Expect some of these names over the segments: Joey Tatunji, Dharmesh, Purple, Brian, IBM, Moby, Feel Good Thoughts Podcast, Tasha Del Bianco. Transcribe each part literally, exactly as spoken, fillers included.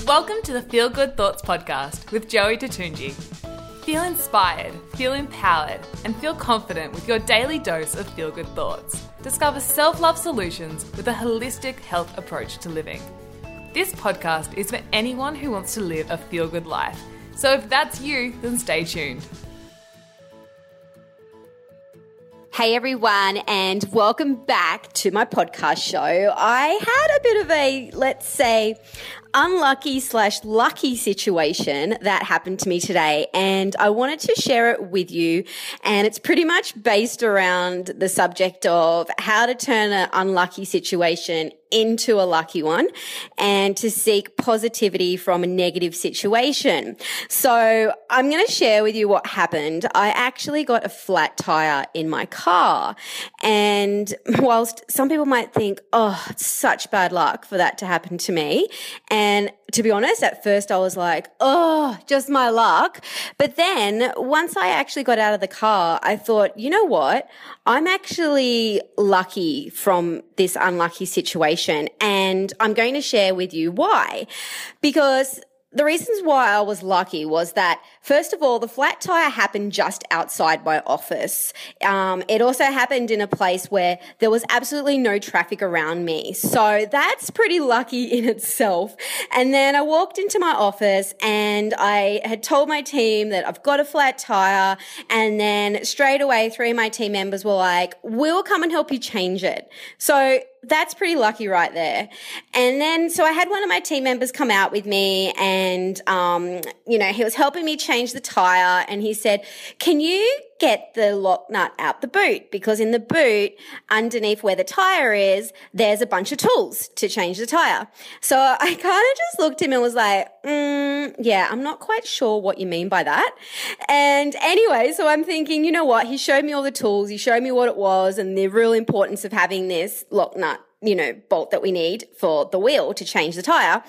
Welcome to the Feel Good Thoughts Podcast with Joey Tatunji. Feel inspired, feel empowered, and feel confident with your daily dose of Feel Good Thoughts. Discover self-love solutions with a holistic health approach to living. This podcast is for anyone who wants to live a feel-good life. So if that's you, then stay tuned. Hey everyone, and welcome back to my podcast show. I had a bit of a, let's say, unlucky slash lucky situation that happened to me today, and I wanted to share it with you. And it's pretty much based around the subject of how to turn an unlucky situation into a lucky one and to seek positivity from a negative situation. So I'm going to share with you what happened. I actually got a flat tire in my car. And whilst some people might think, oh, it's such bad luck for that to happen to me. And to be honest, at first I was like, oh, just my luck. But then once I actually got out of the car, I thought, you know what? I'm actually lucky from this unlucky situation. And I'm going to share with you why. Because the reasons why I was lucky was that, first of all, the flat tire happened just outside my office. Um, it also happened in a place where there was absolutely no traffic around me. So that's pretty lucky in itself. And then I walked into my office and I had told my team that I've got a flat tire. And then straight away, three of my team members were like, we'll come and help you change it. So that's pretty lucky right there. And then, so I had one of my team members come out with me and, um, you know, he was helping me change the tire and he said, can you get the lock nut out the boot? Because in the boot, underneath where the tire is, there's a bunch of tools to change the tire. So I kind of just looked at him and was like, mm, yeah, I'm not quite sure what you mean by that. And anyway, so I'm thinking, you know what? He showed me all the tools. He showed me what it was and the real importance of having this lock nut, you know, bolt that we need for the wheel to change the tire.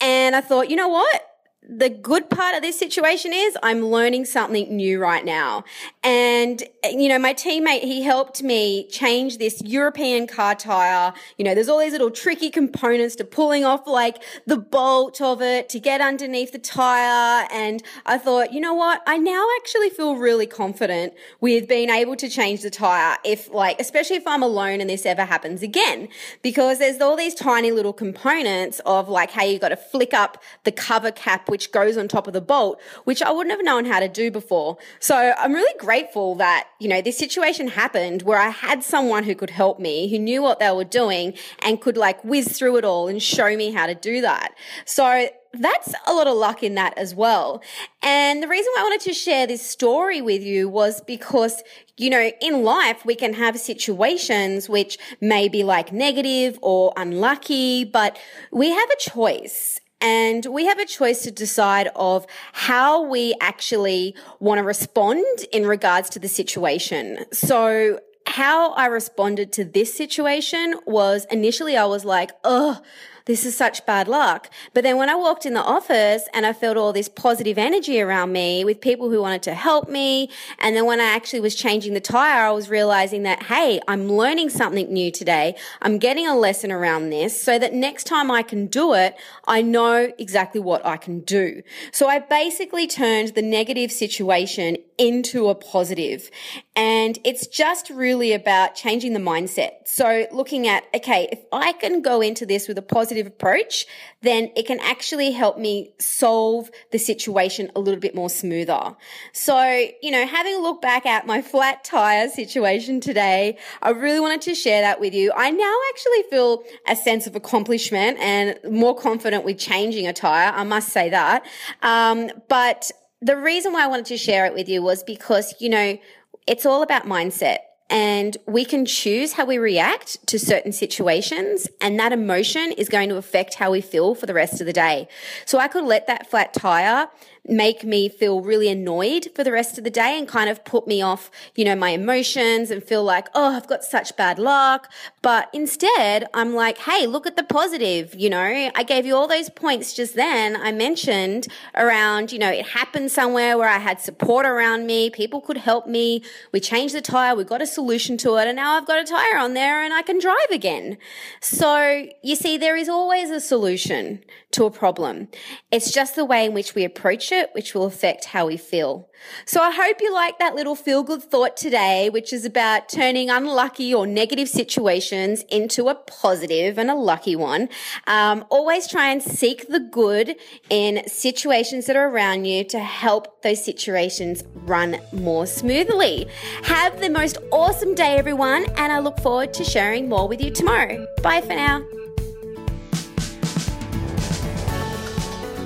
And I thought, you know what? The good part of this situation is I'm learning something new right now. And, you know, my teammate, he helped me change this European car tire. You know, there's all these little tricky components to pulling off like the bolt of it to get underneath the tire. And I thought, you know what? I now actually feel really confident with being able to change the tire if like, especially if I'm alone and this ever happens again, because there's all these tiny little components of like how you got to flick up the cover cap, which which goes on top of the bolt, which I wouldn't have known how to do before. So I'm really grateful that, you know, this situation happened where I had someone who could help me, who knew what they were doing and could like whiz through it all and show me how to do that. So that's a lot of luck in that as well. And the reason why I wanted to share this story with you was because, you know, in life we can have situations which may be like negative or unlucky, but we have a choice. And we have a choice to decide of how we actually want to respond in regards to the situation. So how I responded to this situation was initially I was like, oh, this is such bad luck. But then when I walked in the office and I felt all this positive energy around me with people who wanted to help me. And then when I actually was changing the tire, I was realizing that, hey, I'm learning something new today. I'm getting a lesson around this so that next time I can do it, I know exactly what I can do. So I basically turned the negative situation into a positive. And it's just really about changing the mindset. So looking at, okay, if I can go into this with a positive approach, then it can actually help me solve the situation a little bit more smoother. So, you know, having a look back at my flat tire situation today, I really wanted to share that with you. I now actually feel a sense of accomplishment and more confident with changing a tire. I must say that. Um, but the reason why I wanted to share it with you was because, you know, it's all about mindset. And we can choose how we react to certain situations, and that emotion is going to affect how we feel for the rest of the day. So I could let that flat tire make me feel really annoyed for the rest of the day and kind of put me off, you know, my emotions and feel like, oh, I've got such bad luck. But instead, I'm like, hey, look at the positive, you know. I gave you all those points just then I mentioned around, you know, it happened somewhere where I had support around me, people could help me, we changed the tire, we got a solution to it, and now I've got a tire on there and I can drive again. So you see, there is always a solution to a problem. It's just the way in which we approach it, which will affect how we feel. So I hope you like that little feel-good thought today, which is about turning unlucky or negative situations into a positive and a lucky one. Um, always try and seek the good in situations that are around you to help those situations run more smoothly. Have the most awesome day, everyone, and I look forward to sharing more with you tomorrow. Bye for now.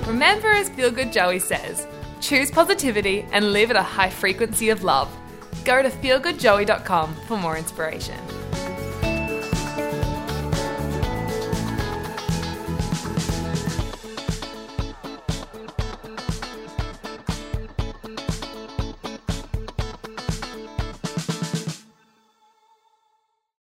Remember, as Feel Good Joey says, choose positivity and live at a high frequency of love. Go to feel good joey dot com for more inspiration.